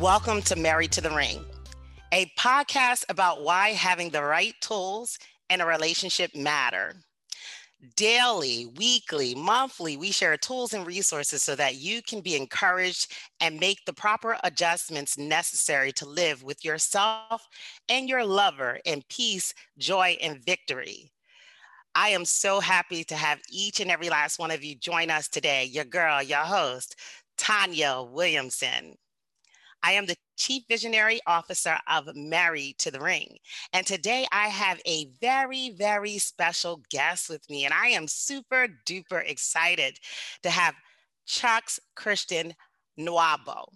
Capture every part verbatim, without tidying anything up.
Welcome to Married to the Ring, a podcast about why having the right tools in a relationship matter. Daily, weekly, monthly, we share tools and resources so that you can be encouraged and make the proper adjustments necessary to live with yourself and your lover in peace, joy, and victory. I am so happy to have each and every last one of you join us today. Your girl, your host, Tanya Williamson. I am the Chief Visionary Officer of Married to the Ring. And today I have a very, very special guest with me. And I am super duper excited to have Chuks Christian Nwabo,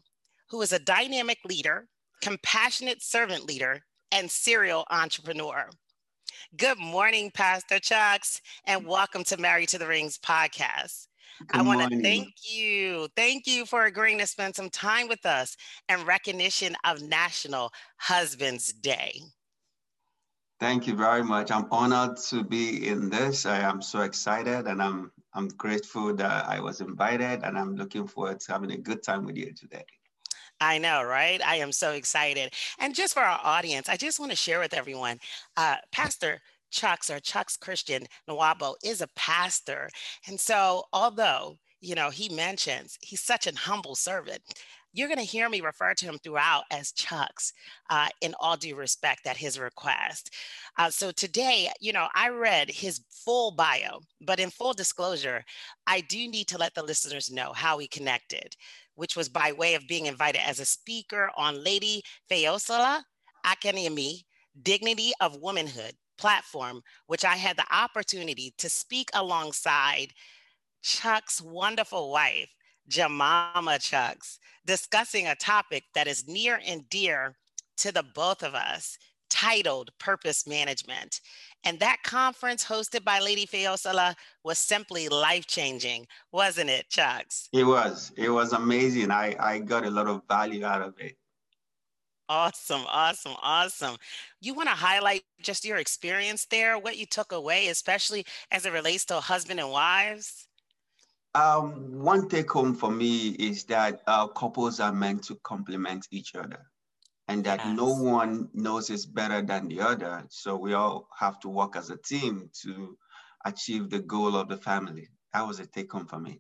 who is a dynamic leader, compassionate servant leader, and serial entrepreneur. Good morning, Pastor Chuks, and welcome to Married to the Ring's podcast. Good I want morning. to thank you. Thank you for agreeing to spend some time with us in recognition of National Husbands Day. Thank you very much. I'm honored to be in this. I am so excited and I'm, I'm grateful that I was invited, and I'm looking forward to having a good time with you today. I know, right? I am so excited. And just for our audience, I just want to share with everyone, uh, Pastor Chuks, or Chuks Christian Nwabo, is a pastor. And so although, you know, he mentions he's such an humble servant, you're going to hear me refer to him throughout as Chuks, uh, in all due respect at his request. Uh, so today, you know, I read his full bio, but in full disclosure, I do need to let the listeners know how we connected, which was by way of being invited as a speaker on Lady Feyisola Akinyemi, Dignity of Womanhood platform, which I had the opportunity to speak alongside Chuks' wonderful wife, Jemima Chuks, discussing a topic that is near and dear to the both of us, titled Purpose Management. And that conference hosted by Lady Feyisola was simply life-changing, wasn't it, Chuks? It was. It was amazing. I, I got a lot of value out of it. Awesome, awesome, awesome. You want to highlight just your experience there, what you took away, especially as it relates to husband and wives? Um, one take home for me is that uh, couples are meant to complement each other, and that yes. no one knows is better than the other. So we all have to work as a team to achieve the goal of the family. That was a take home for me.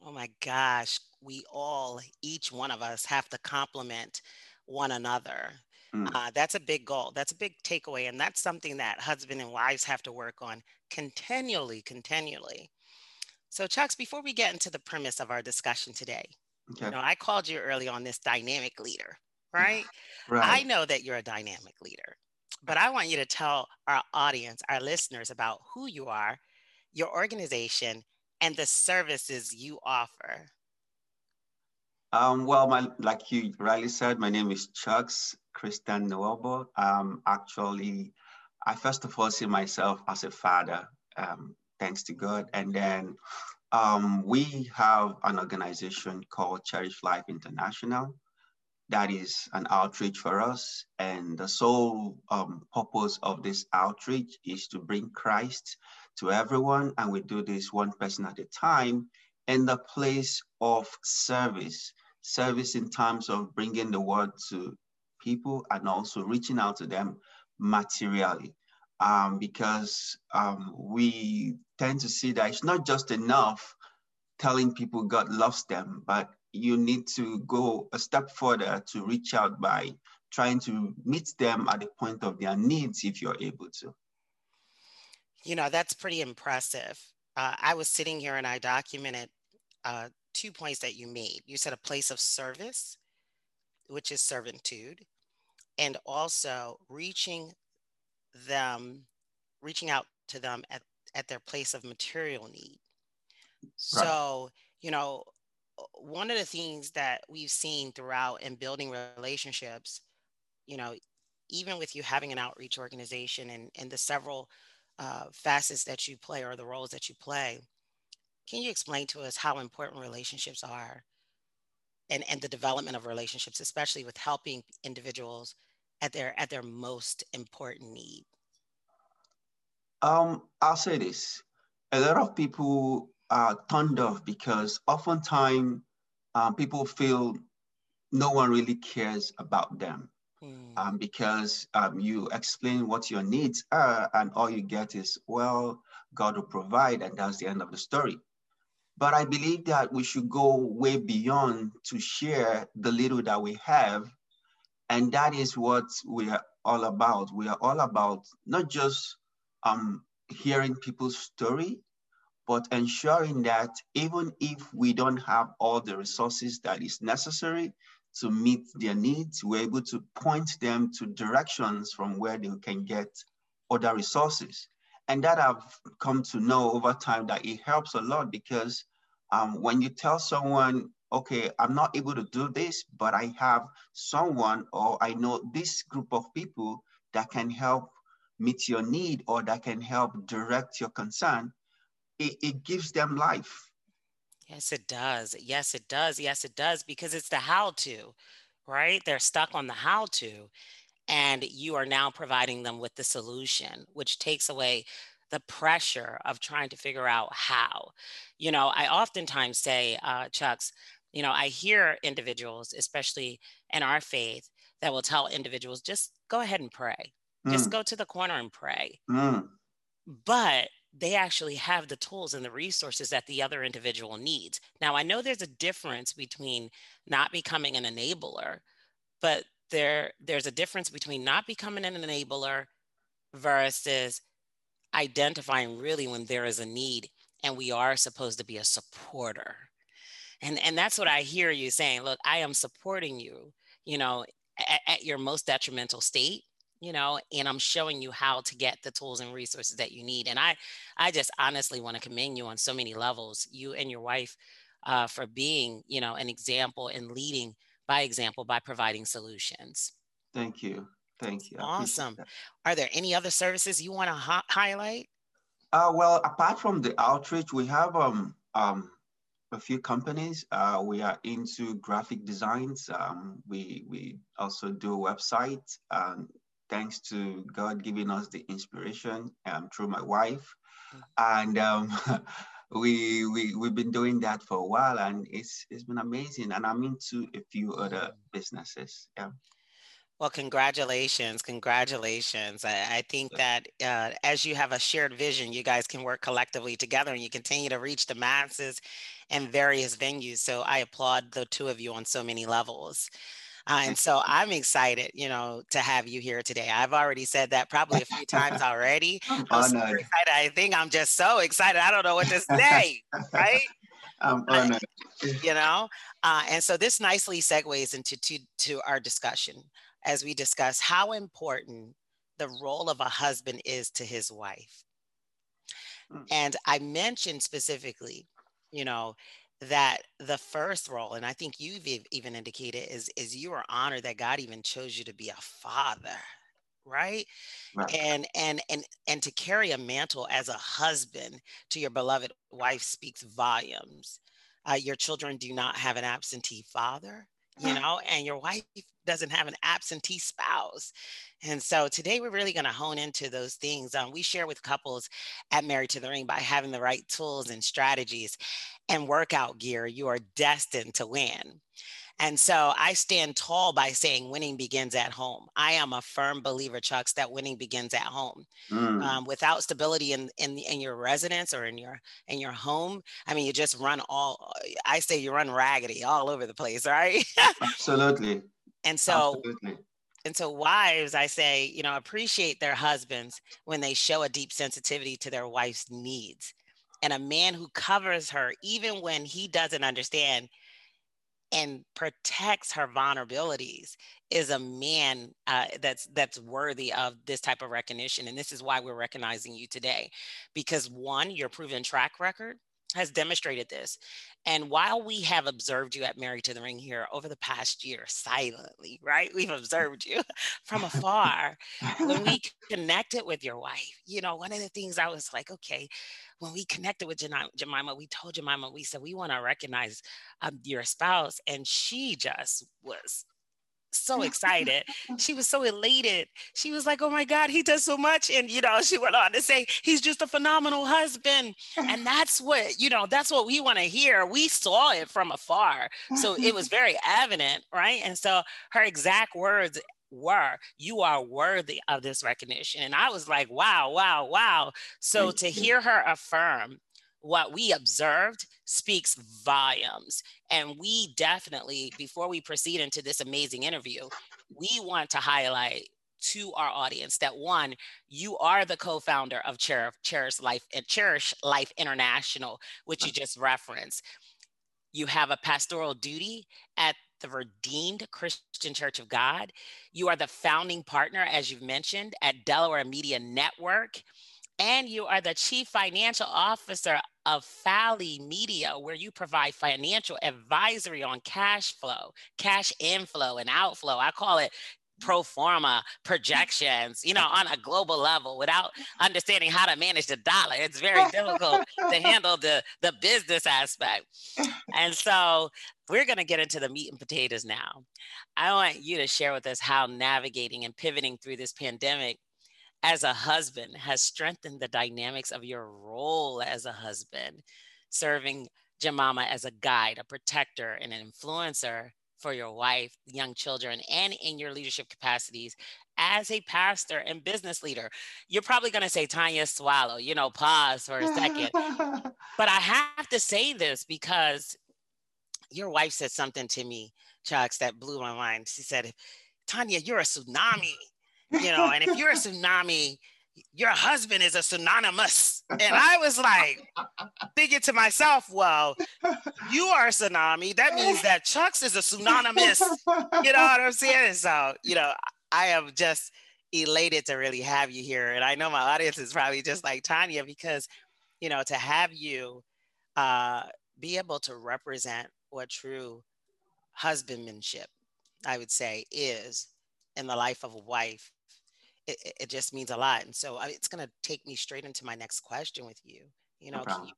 Oh my gosh. We all, each one of us, have to complement one another. Mm. Uh, that's a big goal. That's a big takeaway. And that's something that husband and wives have to work on continually, continually. So Chuks, before we get into the premise of our discussion today, okay. you know, I called you early on this dynamic leader, right? right? I know that you're a dynamic leader, but I want you to tell our audience, our listeners, about who you are, your organization, and the services you offer. Um, well, my, like you rightly said, my name is Chuks Christian Nwabo. Um, actually, I first of all see myself as a father, um, thanks to God. And then um, we have an organization called Cherish Life International that is an outreach for us. And the sole um, purpose of this outreach is to bring Christ to everyone. And we do this one person at a time in the place of service. Service in terms of bringing the word to people and also reaching out to them materially, um, because um, we tend to see that it's not just enough telling people God loves them, but you need to go a step further to reach out by trying to meet them at the point of their needs if you're able to. You know, that's pretty impressive. Uh, I was sitting here and I documented uh, two points that you made. You said a place of service, which is servitude, and also reaching them, reaching out to them at, at their place of material need. Right. So, you know, one of the things that we've seen throughout in building relationships, you know, even with you having an outreach organization and, and the several uh, facets that you play or the roles that you play, can you explain to us how important relationships are and, and the development of relationships, especially with helping individuals at their at their most important need? Um, I'll say this. A lot of people are turned off because oftentimes um, people feel no one really cares about them. Mm. Um, because um, you explain what your needs are and all you get is, well, God will provide, and that's the end of the story. But I believe that we should go way beyond to share the little that we have. And that is what we are all about. We are all about not just um, hearing people's story, but ensuring that even if we don't have all the resources that is necessary to meet their needs, we're able to point them to directions from where they can get other resources. And that I've come to know over time that it helps a lot, because um, when you tell someone, okay, I'm not able to do this, but I have someone, or I know this group of people that can help meet your need, or that can help direct your concern, it, it gives them life. Yes, it does. Yes, it does. Yes, it does. Because it's the how to, right? They're stuck on the how to. And you are now providing them with the solution, which takes away the pressure of trying to figure out how. You know, I oftentimes say, uh, Chuks, you know, I hear individuals, especially in our faith, that will tell individuals, just go ahead and pray. Mm. Just go to the corner and pray. Mm. But they actually have the tools and the resources that the other individual needs. Now, I know there's a difference between not becoming an enabler, but There, there's a difference between not becoming an enabler versus identifying really when there is a need, and we are supposed to be a supporter. And, and that's what I hear you saying. Look, I am supporting you, you know, at, at your most detrimental state, you know, and I'm showing you how to get the tools and resources that you need. And I, I just honestly want to commend you on so many levels, you and your wife, uh, for being, you know, an example and leading by example, by providing solutions. Thank you. Thank you. Awesome. Are there any other services you want to ha- highlight? Uh, well, apart from the outreach, we have um, um, a few companies. Uh, we are into graphic designs. Um, we, we also do websites. Um, thanks to God giving us the inspiration um, through my wife. Mm-hmm. And um, We, we, we've been doing that for a while, and it's it's been amazing. And I'm into a few other businesses. Yeah. Well, congratulations. Congratulations. I, I think that uh, as you have a shared vision, you guys can work collectively together and you continue to reach the masses in various venues. So I applaud the two of you on so many levels. Uh, and so I'm excited, you know, to have you here today. I've already said that probably a few times already. I'm oh, super no. excited. I think I'm just so excited. I don't know what to say, right? Um, oh, no. You know, uh, and so this nicely segues into to, to our discussion as we discuss how important the role of a husband is to his wife. Mm. And I mentioned specifically, you know, that the first role, and I think you've even indicated, is, is you are honored that God even chose you to be a father, right? Right. And, and, and, and to carry a mantle as a husband to your beloved wife speaks volumes. Uh, your children do not have an absentee father, you know, and your wife doesn't have an absentee spouse. And so today we're really going to hone into those things. Um, we share with couples at Married to the Ring by having the right tools and strategies and workout gear, you are destined to win. And so I stand tall by saying winning begins at home. I am a firm believer, Chuks, that winning begins at home. Mm. Um, without stability in, in in your residence or in your in your home, I mean, you just run all, I say you run raggedy all over the place, right? Absolutely. And so, Absolutely. and so wives, I say, you know, appreciate their husbands when they show a deep sensitivity to their wife's needs. And a man who covers her, even when he doesn't understand, and protects her vulnerabilities is a man uh, that's that's worthy of this type of recognition. And this is why we're recognizing you today, because one, your proven track record has demonstrated this. And while we have observed you at Married to the Ring here over the past year, silently, right? We've observed you from afar. When we connected with your wife, you know, one of the things I was like, okay, when we connected with Jemima, we told Jemima, we said, we want to recognize um, your spouse. And she just was so excited. She was so elated. She was like, oh my God, he does so much. And, you know, she went on to say, he's just a phenomenal husband. And that's what, you know, that's what we want to hear. We saw it from afar. So it was very evident, right? And so her exact words were, you are worthy of this recognition. And I was like, wow, wow, wow. So to hear her affirm what we observed speaks volumes. And we definitely, before we proceed into this amazing interview, we want to highlight to our audience that one, you are the co-founder of Cher- Cherish Life and Cherish Life International, which you just referenced. You have a pastoral duty at the Redeemed Christian Church of God. You are the founding partner, as you've mentioned, at Delaware Media Network. And you are the chief financial officer of Fali Media, where you provide financial advisory on cash flow, cash inflow and outflow. I call it pro forma projections, you know, on a global level without understanding how to manage the dollar. It's very difficult to handle the, the business aspect. And so we're going to get into the meat and potatoes now. I want you to share with us how navigating and pivoting through this pandemic as a husband has strengthened the dynamics of your role as a husband, serving Jemima as a guide, a protector, and an influencer for your wife, young children, and in your leadership capacities as a pastor and business leader. You're probably gonna say, Tanya, swallow, you know, pause for a second. But I have to say this because your wife said something to me, Chuks, that blew my mind. She said, Tanya, you're a tsunami. You know, and if you're a tsunami, your husband is a synonymous. And I was like, thinking to myself, well, you are a tsunami. That means that Chuks is a synonymous. You know what I'm saying? So, you know, I am just elated to really have you here. And I know my audience is probably just like Tanya, because, you know, to have you uh, be able to represent what true husbandmanship, I would say, is in the life of a wife, It, it just means a lot. And so it's going to take me straight into my next question with you. You know, no can you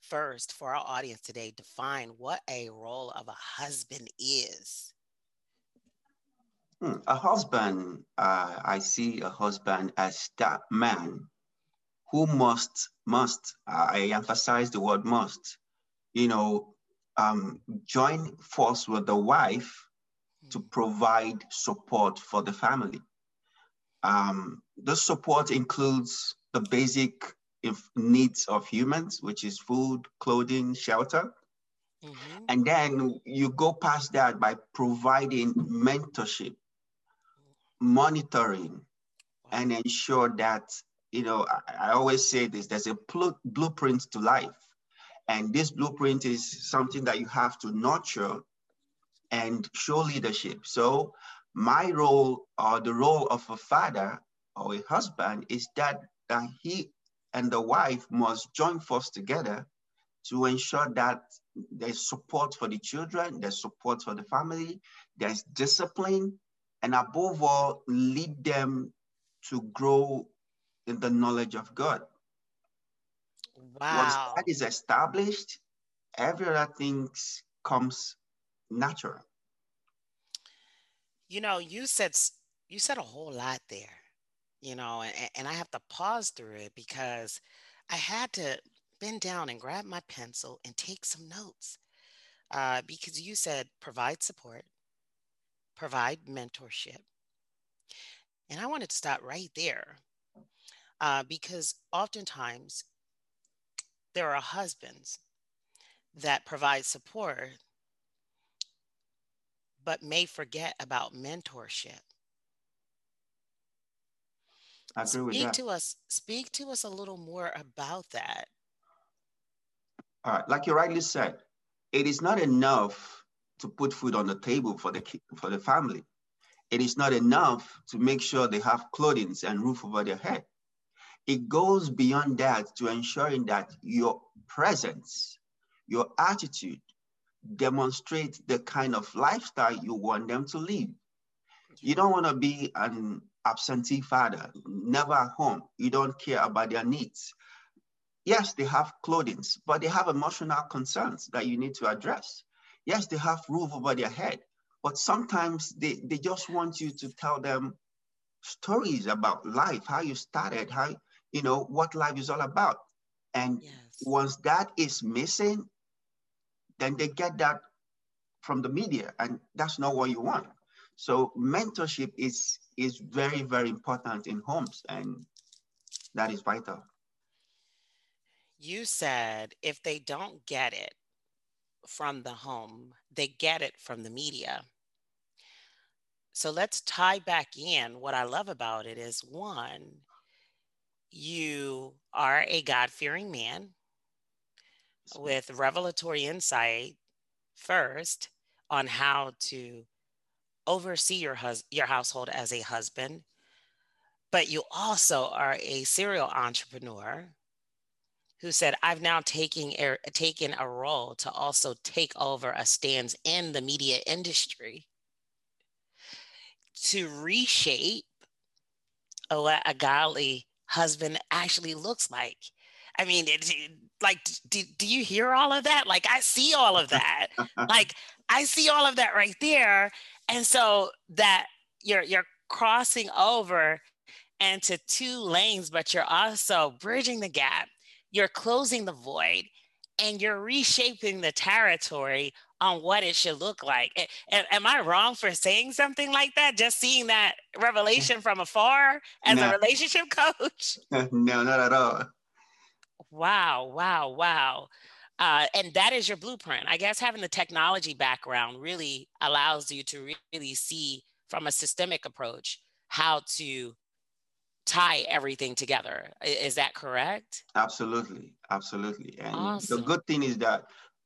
first, for our audience today, define what a role of a husband is? Hmm. A husband, uh, I see a husband as that man who must, must, uh, I emphasize the word must, you know, um, join force with the wife to provide support for the family. Um, this support includes the basic if needs of humans, which is food, clothing, shelter. Mm-hmm. And then you go past that by providing mentorship, monitoring, and ensure that, you know, I, I always say this, there's a pl- blueprint to life. And this blueprint is something that you have to nurture and show leadership. So my role, or the role of a father or a husband, is that, that he and the wife must join force together to ensure that there's support for the children, there's support for the family, there's discipline, and above all, lead them to grow in the knowledge of God. Wow. Once that is established, every other thing comes natural. You know, you said you said a whole lot there, you know, and, and I have to pause through it because I had to bend down and grab my pencil and take some notes uh, because you said provide support, provide mentorship. And I wanted to stop right there uh, because oftentimes there are husbands that provide support but may forget about mentorship. I agree with that. Speak to us, speak to us a little more about that. All right, like you rightly said, it is not enough to put food on the table for the for the family. It is not enough to make sure they have clothing and roof over their head. It goes beyond that to ensuring that your presence, your attitude, demonstrate the kind of lifestyle you want them to live. You don't want to be an absentee father, never at home. You don't care about their needs. Yes, they have clothing, but they have emotional concerns that you need to address. Yes, they have roof over their head, But sometimes they, they just want you to tell them stories about life, how you started, how, you know, what life is all about. And yes. once that is missing, then they get that from the media, and that's not what you want. So mentorship is, is very, very important in homes, and that is vital. You said if they don't get it from the home, they get it from the media. So let's tie back in. What I love about it is, one, you are a God-fearing man with revelatory insight first on how to oversee your hus- your household as a husband, but you also are a serial entrepreneur who said, I've now taken a, taken a role to also take over a stance in the media industry to reshape what a godly husband actually looks like. I mean, it, like, do, do you hear all of that? Like, I see all of that. Like, I see all of that right there. And so that you're, you're crossing over into two lanes, but you're also bridging the gap. You're closing the void, and you're reshaping the territory on what it should look like. Am, am I wrong for saying something like that? Just seeing that revelation from afar as no. a relationship coach? No, not at all. Wow, wow, wow. Uh, and that is your blueprint. I guess having the technology background really allows you to really see from a systemic approach how to tie everything together. Is that correct? Absolutely. Absolutely. And awesome. The good thing is that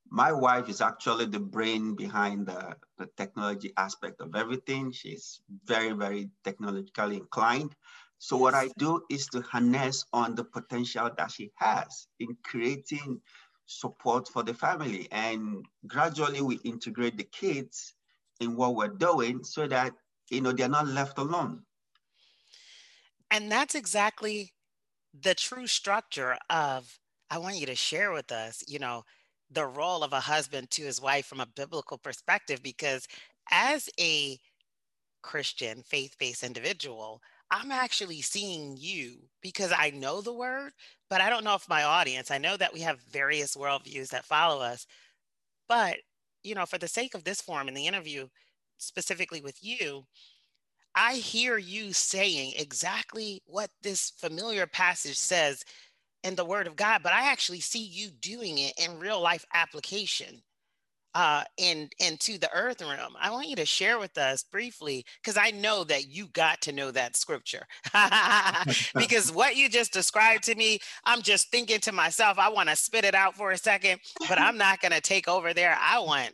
my wife is actually the brain behind the, the technology aspect of everything. She's very, very technologically inclined. So what I do is to harness on the potential that she has in creating support for the family. And gradually we integrate the kids in what we're doing so that, you know, they're not left alone. And that's exactly the true structure of, I want you to share with us, you know, the role of a husband to his wife from a biblical perspective, because as a Christian faith-based individual, I'm actually seeing you because I know the word, but I don't know if my audience, I know that we have various worldviews that follow us, but, you know, for the sake of this forum and the interview specifically with you, I hear you saying exactly what this familiar passage says in the Word of God, but I actually see you doing it in real life application uh, and, and to the earth realm. I want you to share with us briefly, because I know that you got to know that scripture. Because what you just described to me, I'm just thinking to myself, I want to spit it out for a second, but I'm not going to take over there. I want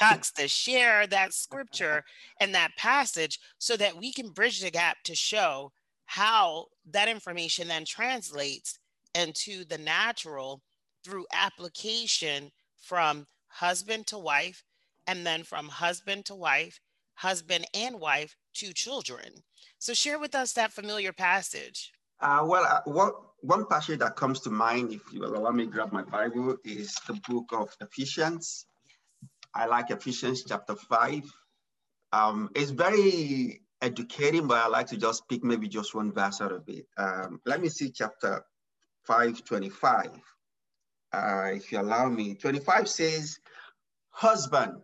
Chuks to share that scripture and that passage so that we can bridge the gap to show how that information then translates into the natural through application from husband to wife, and then from husband to wife, husband and wife to children. So share with us that familiar passage. Uh, well, uh, what, one passage that comes to mind, if you will allow me to grab my Bible, is the book of Ephesians. I like Ephesians chapter five. Um, it's very educating, but I like to just pick maybe just one verse out of it. Um, let me see chapter five twenty-five. Uh, if you allow me, twenty-five says, husband,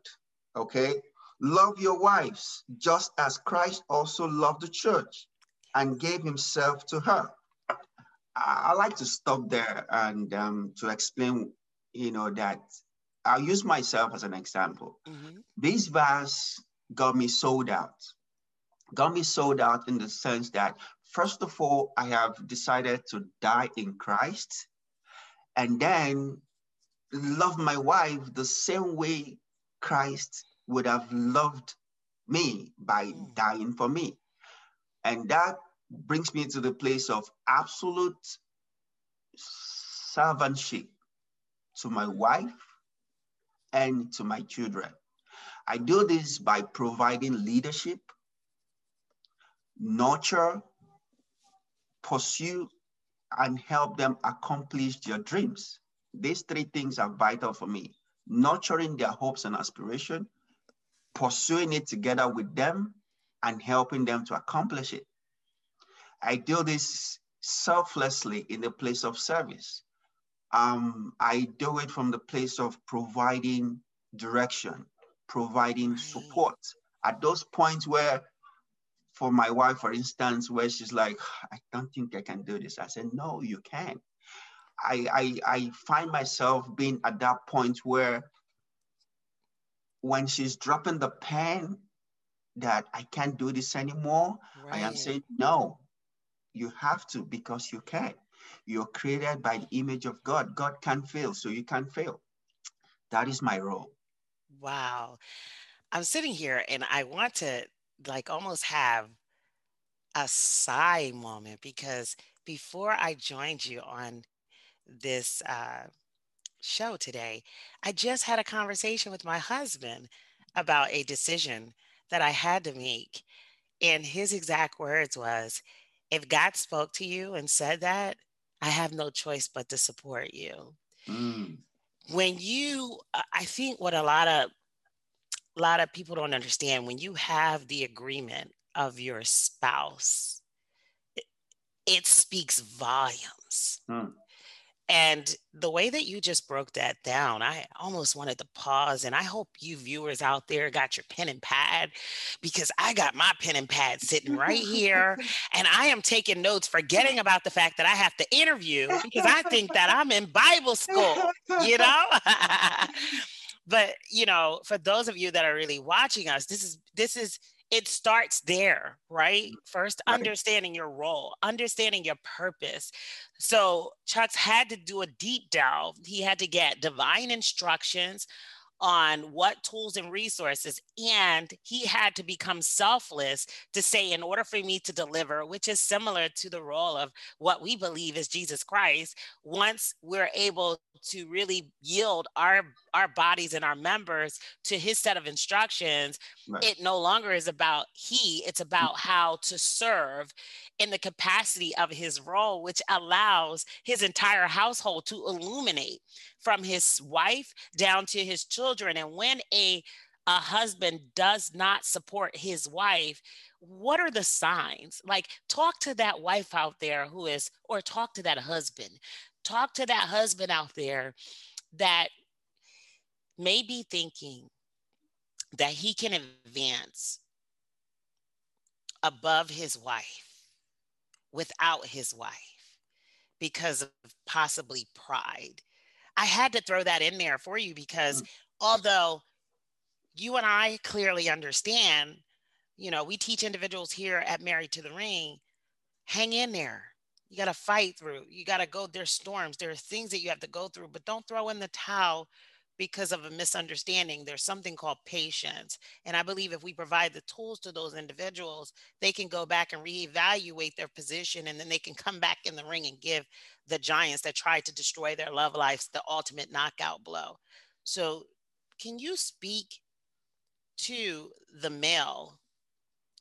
okay? Love your wives, just as Christ also loved the church and gave himself to her. I, I like to stop there and um, to explain, you know, that I'll use myself as an example. Mm-hmm. This verse got me sold out. Got me sold out in the sense that, first of all, I have decided to die in Christ and then love my wife the same way Christ would have loved me by mm. dying for me. And that brings me to the place of absolute servantship to my wife and to my children. I do this by providing leadership, nurture, pursue, and help them accomplish their dreams. These three things are vital for me: nurturing their hopes and aspiration, pursuing it together with them and helping them to accomplish it. I do this selflessly in the place of service. Um, I do it from the place of providing direction, providing support. At those points where, for my wife, for instance, where she's like, I don't think I can do this. I said, no, you can. I, I, I find myself being at that point where when she's dropping the pen that I can't do this anymore, right. I am saying, no, you have to, because you can. You're created by the image of God. God can't fail, so you can't fail. That is my role. Wow. I'm sitting here and I want to like almost have a sigh moment, because before I joined you on this uh, show today, I just had a conversation with my husband about a decision that I had to make. And his exact words was, if God spoke to you and said that, I have no choice but to support you. Mm. When you, I think what a lot of, a lot of people don't understand, when you have the agreement of your spouse, it, it speaks volumes. Mm. And the way that you just broke that down, I almost wanted to pause. And I hope you viewers out there got your pen and pad, because I got my pen and pad sitting right here. And I am taking notes, forgetting about the fact that I have to interview, because I think that I'm in Bible school, you know? But, you know, for those of you that are really watching us, this is, this is, it starts there, right? First, understanding your role, understanding your purpose. So Chuks had to do a deep delve. He had to get divine instructions on what tools and resources, and he had to become selfless to say, in order for me to deliver, which is similar to the role of what we believe is Jesus Christ, once we're able to really yield our, our bodies and our members to his set of instructions, right. It no longer is about he, it's about how to serve in the capacity of his role, which allows his entire household to illuminate, from his wife down to his children. And when a, a husband does not support his wife, what are the signs? Like, talk to that wife out there who is, or talk to that husband, talk to that husband out there that may be thinking that he can advance above his wife without his wife because of possibly pride. I had to throw that in there for you, because although you and I clearly understand, you know, we teach individuals here at Married to the Ring, hang in there. You got to fight through. You got to go. There's storms. There are things that you have to go through, but don't throw in the towel because of a misunderstanding. There's something called patience. And I believe if we provide the tools to those individuals, they can go back and reevaluate their position, and then they can come back in the ring and give the giants that tried to destroy their love lives the ultimate knockout blow. So can you speak to the male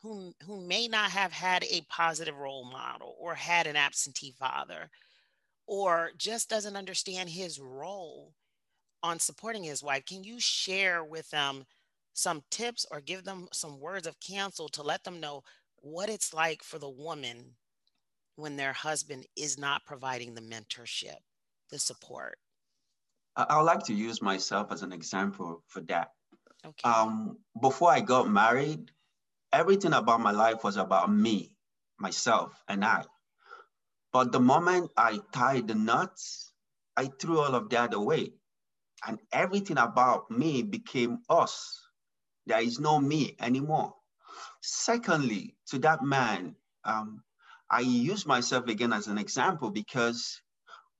Who, who may not have had a positive role model, or had an absentee father, or just doesn't understand his role on supporting his wife? Can you share with them some tips or give them some words of counsel to let them know what it's like for the woman when their husband is not providing the mentorship, the support? I would like to use myself as an example for that. Okay. Um, before I got married, everything about my life was about me, myself, and I. But the moment I tied the knots, I threw all of that away. And everything about me became us. There is no me anymore. Secondly, to that man, um, I use myself again as an example, because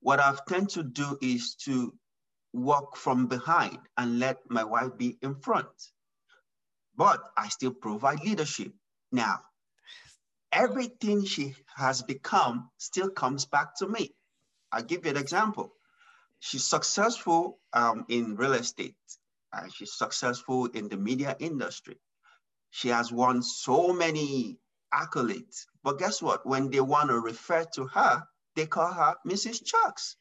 what I've tend to do is to walk from behind and let my wife be in front. But I still provide leadership. Now, everything she has become still comes back to me. I'll give you an example. She's successful um, in real estate, and she's successful in the media industry. She has won so many accolades, but guess what? When they want to refer to her, they call her Missus Chuks.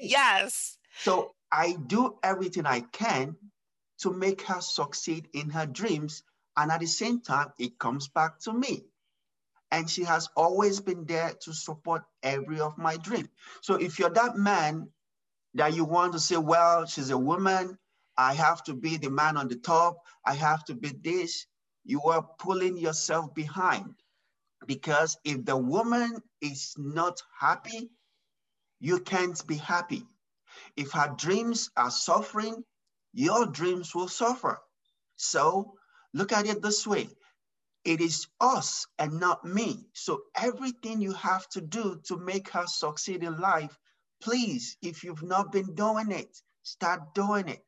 Yes. So I do everything I can to make her succeed in her dreams. And at the same time, it comes back to me. And she has always been there to support every of my dreams. So if you're that man that you want to say, well, she's a woman, I have to be the man on the top, I have to be this, you are pulling yourself behind. Because if the woman is not happy, you can't be happy. If her dreams are suffering, your dreams will suffer. So look at it this way. It is us and not me. So everything you have to do to make her succeed in life, please, if you've not been doing it, start doing it.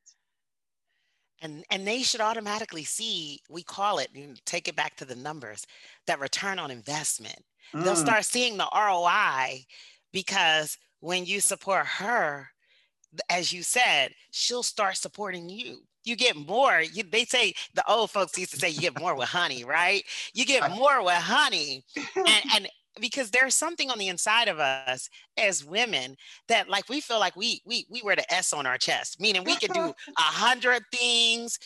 And, and they should automatically see, we call it, and take it back to the numbers, that return on investment. Mm. They'll start seeing the R O I, because when you support her, as you said, she'll start supporting you. You get more. You, they say, the old folks used to say, you get more with honey, right? You get more with honey. And, and because there's something on the inside of us as women that, like, we feel like we we we wear the S on our chest, meaning we could do a hundred things.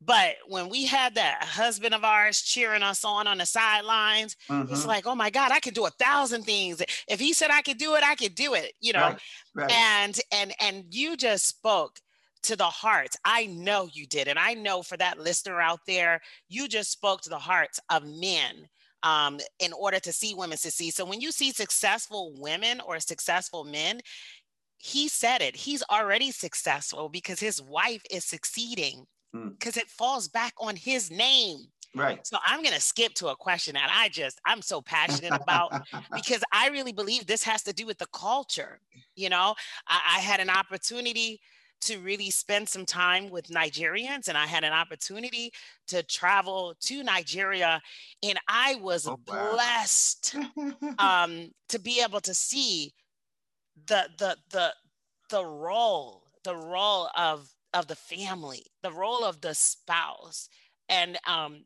But when we had that husband of ours cheering us on on the sidelines, mm-hmm. it's like, oh my God, I could do a thousand things. If he said I could do it, I could do it, you know. Right, right. And and and you just spoke to the hearts. I know you did, and I know for that listener out there, you just spoke to the hearts of men. Um, in order to see women succeed. So when you see successful women or successful men, he said it, he's already successful because his wife is succeeding, because mm. it falls back on his name. Right. So I'm going to skip to a question that I just, I'm so passionate about, because I really believe this has to do with the culture. You know, I, I had an opportunity to really spend some time with Nigerians, and I had an opportunity to travel to Nigeria, and I was oh, wow. blessed um, to be able to see the the the the role the role of of the family, the role of the spouse, and um,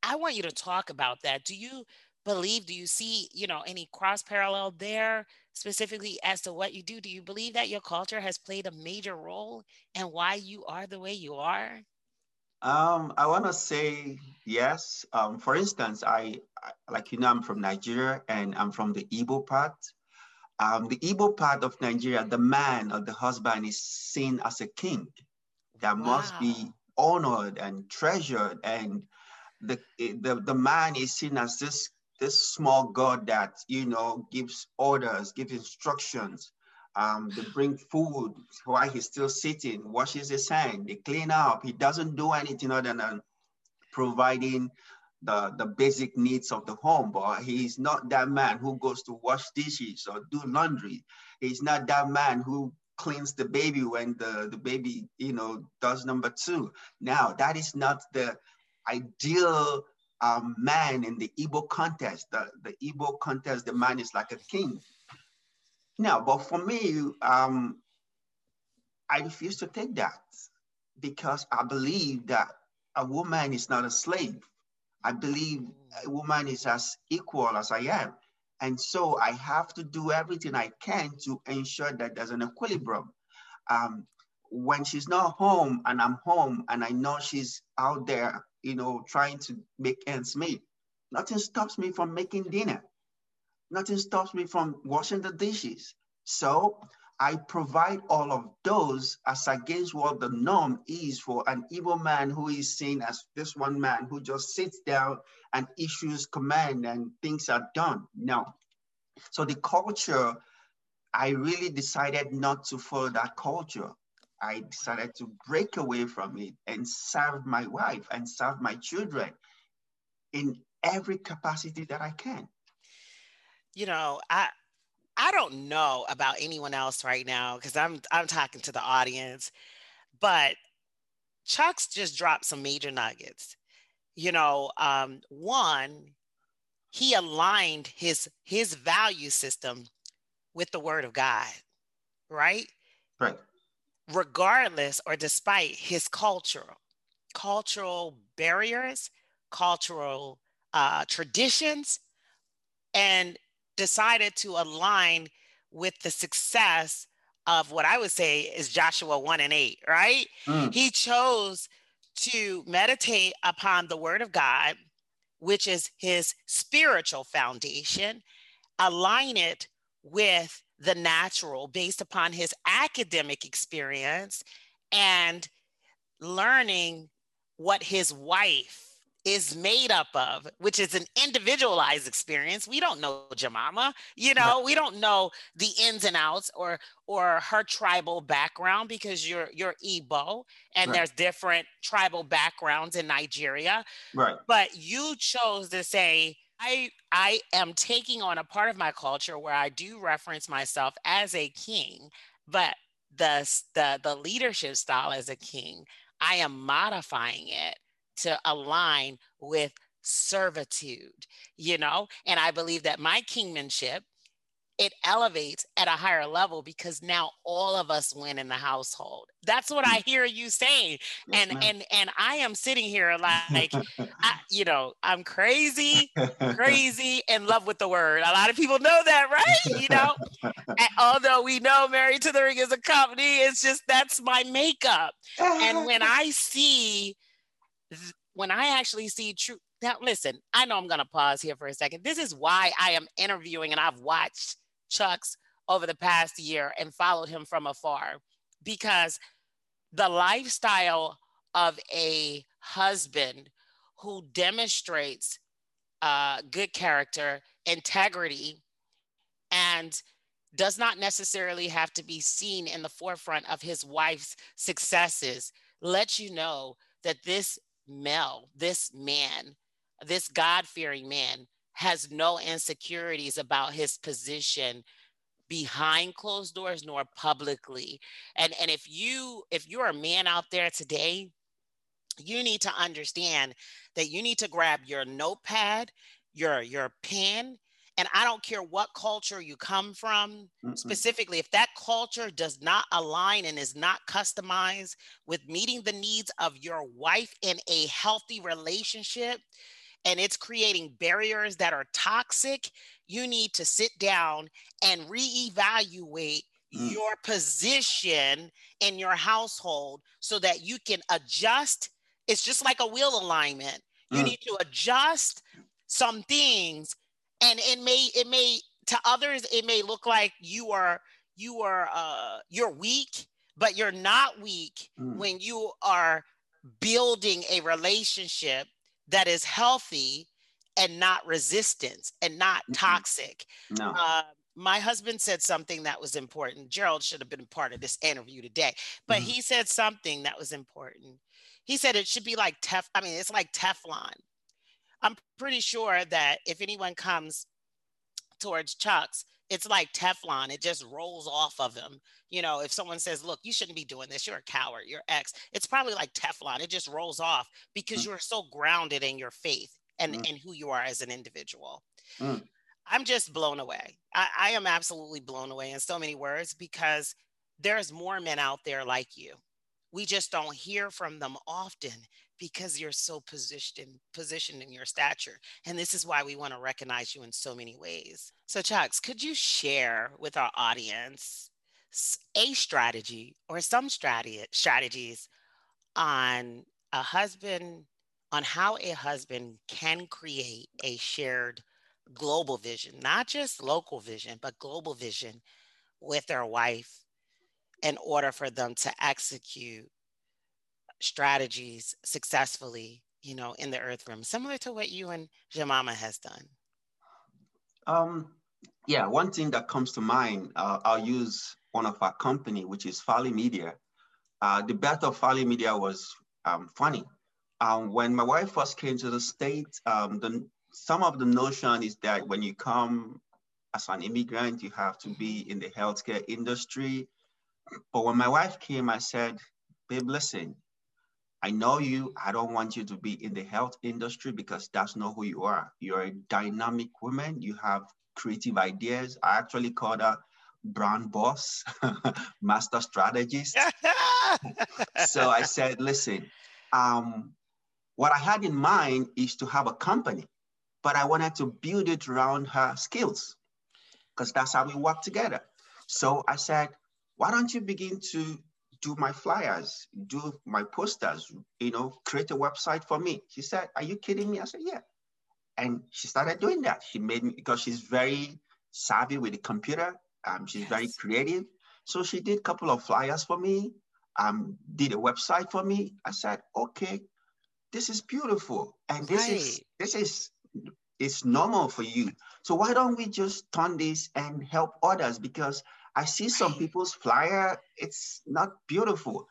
I want you to talk about that. Do you believe? Do you see, you know, any cross parallel there? Specifically as to what you do, do you believe that your culture has played a major role in why you are the way you are? Um, I want to say yes. Um, for instance, I, I, like you know, I'm from Nigeria, and I'm from the Igbo part. Um, the Igbo part of Nigeria, the man or the husband is seen as a king that wow. must be honored and treasured, and the the, the man is seen as this this small god that, you know, gives orders, gives instructions, um, they bring food while he's still sitting, washes his hand, they clean up. He doesn't do anything other than providing the, the basic needs of the home, but he's not that man who goes to wash dishes or do laundry. He's not that man who cleans the baby when the, the baby, you know, does number two. Now, that is not the ideal Um, man in the Igbo contest, the, the Igbo contest, the man is like a king. Now, but for me, um, I refuse to take that, because I believe that a woman is not a slave. I believe a woman is as equal as I am. And so I have to do everything I can to ensure that there's an equilibrium. Um, when she's not home and I'm home and I know she's out there, you know, trying to make ends meet, nothing stops me from making dinner. Nothing stops me from washing the dishes. So I provide all of those as against what the norm is for an Igbo man who is seen as this one man who just sits down and issues command and things are done. No. So the culture, I really decided not to follow that culture. I decided to break away from it and serve my wife and serve my children in every capacity that I can. You know, I I don't know about anyone else right now, because I'm I'm talking to the audience, but Chuks just dropped some major nuggets. You know, um, one, he aligned his his value system with the Word of God, right? Right. Regardless or despite his cultural, cultural barriers, cultural uh, traditions, and decided to align with the success of what I would say is Joshua one and eight, right? Mm. He chose to meditate upon the word of God, which is his spiritual foundation, align it with the natural based upon his academic experience and learning what his wife is made up of, which is an individualized experience. We don't know Jemima, you know, we don't know the ins and outs or or her tribal background, because you're you're Igbo and right. there's different tribal backgrounds in Nigeria. Right. But you chose to say, I I am taking on a part of my culture where I do reference myself as a king, but the the, the leadership style as a king, I am modifying it to align with servitude, you know? And I believe that my kingmanship, it elevates at a higher level because now all of us win in the household. That's what I hear you saying. Yes, and, and, and I am sitting here like, I, you know, I'm crazy, crazy in love with the word. A lot of people know that, right? You know, and although we know Married to the Ring is a company, it's just, that's my makeup. And when I see When I actually see true, now listen, I know I'm gonna pause here for a second. This is why I am interviewing, and I've watched Chuks over the past year and followed him from afar, because the lifestyle of a husband who demonstrates uh, good character, integrity, and does not necessarily have to be seen in the forefront of his wife's successes, lets you know that this male, this man, this God-fearing man has no insecurities about his position behind closed doors nor publicly. And, and if you, if you're a man out there today, you need to understand that you need to grab your notepad, your, your pen, and I don't care what culture you come from, mm-hmm. specifically, if that culture does not align and is not customized with meeting the needs of your wife in a healthy relationship, and it's creating barriers that are toxic, you need to sit down and reevaluate mm. your position in your household so that you can adjust. It's just like a wheel alignment. You mm. need to adjust some things. And it may, it may, to others, it may look like you are, you are, uh, you're weak, but you're not weak mm. when you are building a relationship that is healthy and not resistance and not mm-hmm. toxic. No. Uh, my husband said something that was important. Gerald should have been a part of this interview today, but mm. he said something that was important. He said it should be like Tef, I mean, it's like Teflon. I'm pretty sure that if anyone comes towards Chuks, it's like Teflon. It just rolls off of him. You know, if someone says, look, you shouldn't be doing this. You're a coward. You're X. It's probably like Teflon. It just rolls off because mm. you're so grounded in your faith and, mm. and who you are as an individual. Mm. I'm just blown away. I, I am absolutely blown away in so many words, because there's more men out there like you. We just don't hear from them often, because you're so positioned, positioned in your stature. And this is why we want to recognize you in so many ways. So Chuks, could you share with our audience a strategy or some strategy, strategies on a husband, on how a husband can create a shared global vision, not just local vision, but global vision with their wife, in order for them to execute strategies successfully, you know, in the earth room, similar to what you and Jemima has done? Um, yeah, one thing that comes to mind, uh, I'll use one of our company, which is Fali Media. Uh, the birth of Fali Media was um, funny. Um, when my wife first came to the States, um, the, some of the notion is that when you come as an immigrant, you have to be in the healthcare industry. But when my wife came, I said, babe, listen, I know you. I don't want you to be in the health industry because that's not who you are. You're a dynamic woman. You have creative ideas. I actually called her brand boss, master strategist. So I said, listen, um, what I had in mind is to have a company, but I wanted to build it around her skills because that's how we work together. So I said, why don't you begin to do my flyers, do my posters, you know, create a website for me. She said, are you kidding me? I said, yeah. And she started doing that. She made me, because she's very savvy with the computer. Um, she's yes. very creative. So she did a couple of flyers for me, um, did a website for me. I said, okay, this is beautiful. And this right. is, this is, it's normal for you. So why don't we just turn this and help others? Because I see some people's flyer, it's not beautiful.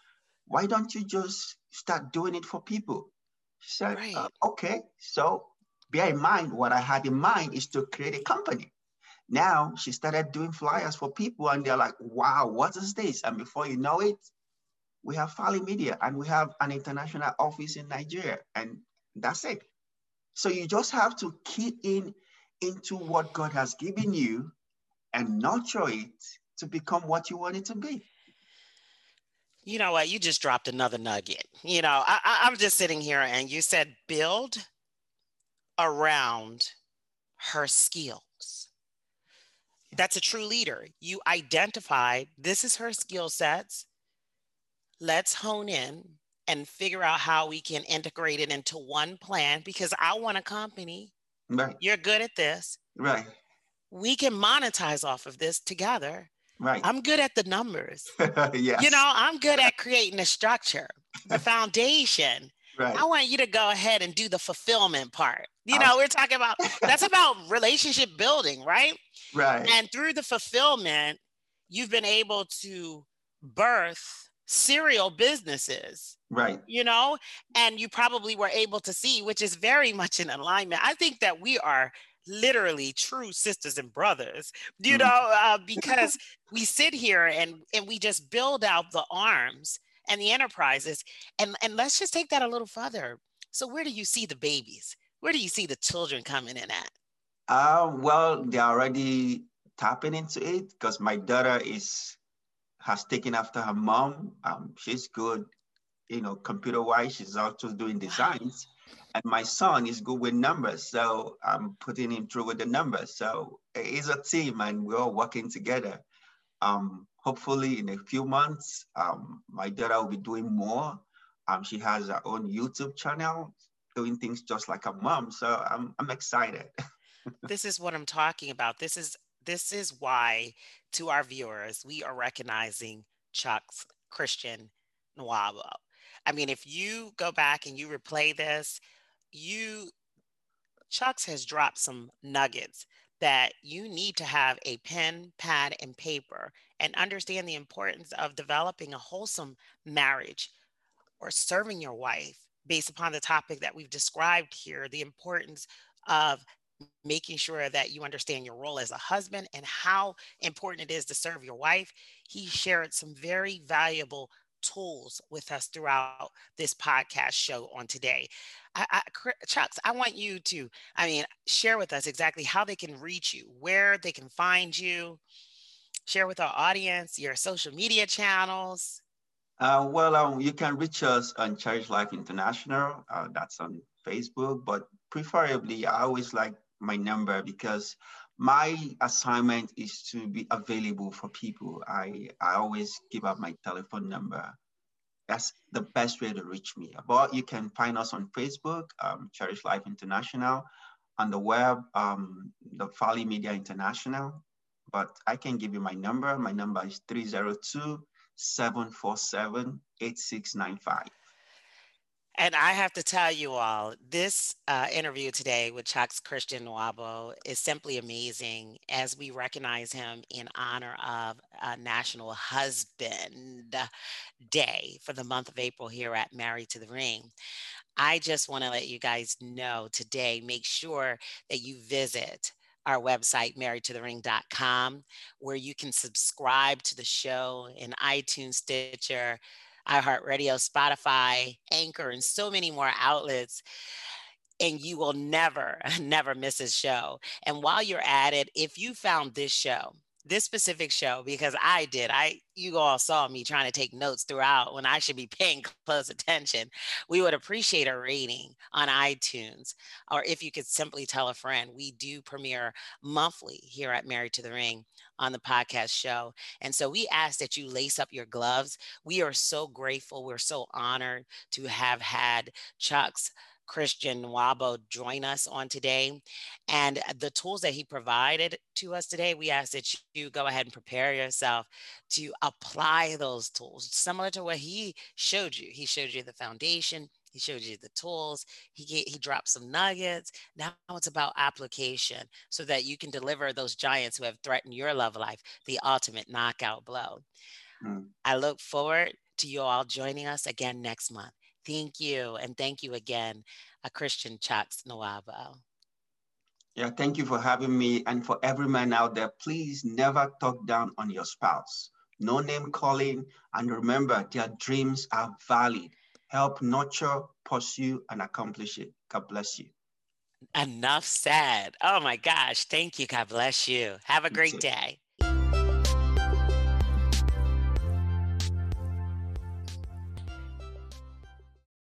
Why don't you just start doing it for people? She said, right. uh, okay. So bear in mind, what I had in mind is to create a company. Now she started doing flyers for people and they're like, wow, what is this? And before you know it, we have Fali Media and we have an international office in Nigeria, and that's it. So you just have to key in into what God has given you and nurture it to become what you want it to be. You know what? You just dropped another nugget. You know, I, I, I'm just sitting here and you said build around her skills. That's a true leader. You identify this is her skill sets. Let's hone in and figure out how we can integrate it into one plan, because I want a company. Right. You're good at this. Right. We can monetize off of this together. Right. I'm good at the numbers. Yes. You know, I'm good at creating the structure, the foundation. Right. I want you to go ahead and do the fulfillment part. You know, we're talking about, that's about relationship building, right? Right. And through the fulfillment, you've been able to birth serial businesses, right? You know, and you probably were able to see, which is very much in alignment. I think that we are literally true sisters and brothers, you mm-hmm. know, uh, because we sit here and, and we just build out the arms and the enterprises. And, and let's just take that a little further. So where do you see the babies? Where do you see the children coming in at? Uh, well, they're already tapping into it, because my daughter is has taken after her mom. Um, she's good, you know, computer-wise. She's also doing designs. And my son is good with numbers. So I'm putting him through with the numbers. So it's a team and we're all working together. Um, hopefully in a few months, um, my daughter will be doing more. Um, she has her own YouTube channel, doing things just like her mom. So I'm, I'm excited. This is what I'm talking about. This is This is why, to our viewers, we are recognizing Chuks Christian Nwabo. I mean, if you go back and you replay this, you, Chuks has dropped some nuggets that you need to have a pen, pad, and paper, and understand the importance of developing a wholesome marriage or serving your wife based upon the topic that we've described here, the importance of making sure that you understand your role as a husband and how important it is to serve your wife. He shared some very valuable tools with us throughout this podcast show on today. I, I, Chuks, I want you to, I mean, share with us exactly how they can reach you, where they can find you, share with our audience, your social media channels. Uh, well, um, you can reach us on Cherish Life International. Uh, that's on Facebook, but preferably I always like my number, because my assignment is to be available for people. I, I always give out my telephone number. That's the best way to reach me. But you can find us on Facebook, um, Cherish Life International, on the web, um, the Fali Media International. But I can give you my number. My number is three zero two, seven four seven, eight six nine five. And I have to tell you all, this uh, interview today with Chuks Christian Nwabo is simply amazing, as we recognize him in honor of uh, National Husband Day for the month of April here at Married to the Ring. I just want to let you guys know today, make sure that you visit our website, married to the ring dot com, where you can subscribe to the show in iTunes, Stitcher, iHeartRadio, Spotify, Anchor, and so many more outlets. And you will never, never miss a show. And while you're at it, if you found this show this specific show, because I did, I, you all saw me trying to take notes throughout when I should be paying close attention. We would appreciate a rating on iTunes, or if you could simply tell a friend. We do premiere monthly here at Married to the Ring on the podcast show. And so we ask that you lace up your gloves. We are so grateful. We're so honored to have had Chuks Christian Nwabo join us on today, and the tools that he provided to us today, we ask that you go ahead and prepare yourself to apply those tools, similar to what he showed you. He showed you the foundation, he showed you the tools, he, he dropped some nuggets. Now it's about application so that you can deliver those giants who have threatened your love life the ultimate knockout blow. Mm. I look forward to you all joining us again next month. Thank you. And thank you again, a Christian Chuks Nwabo. Yeah, thank you for having me. And for every man out there, please never talk down on your spouse. No name calling. And remember, their dreams are valid. Help nurture, pursue, and accomplish it. God bless you. Enough said. Oh my gosh. Thank you. God bless you. Have a great day.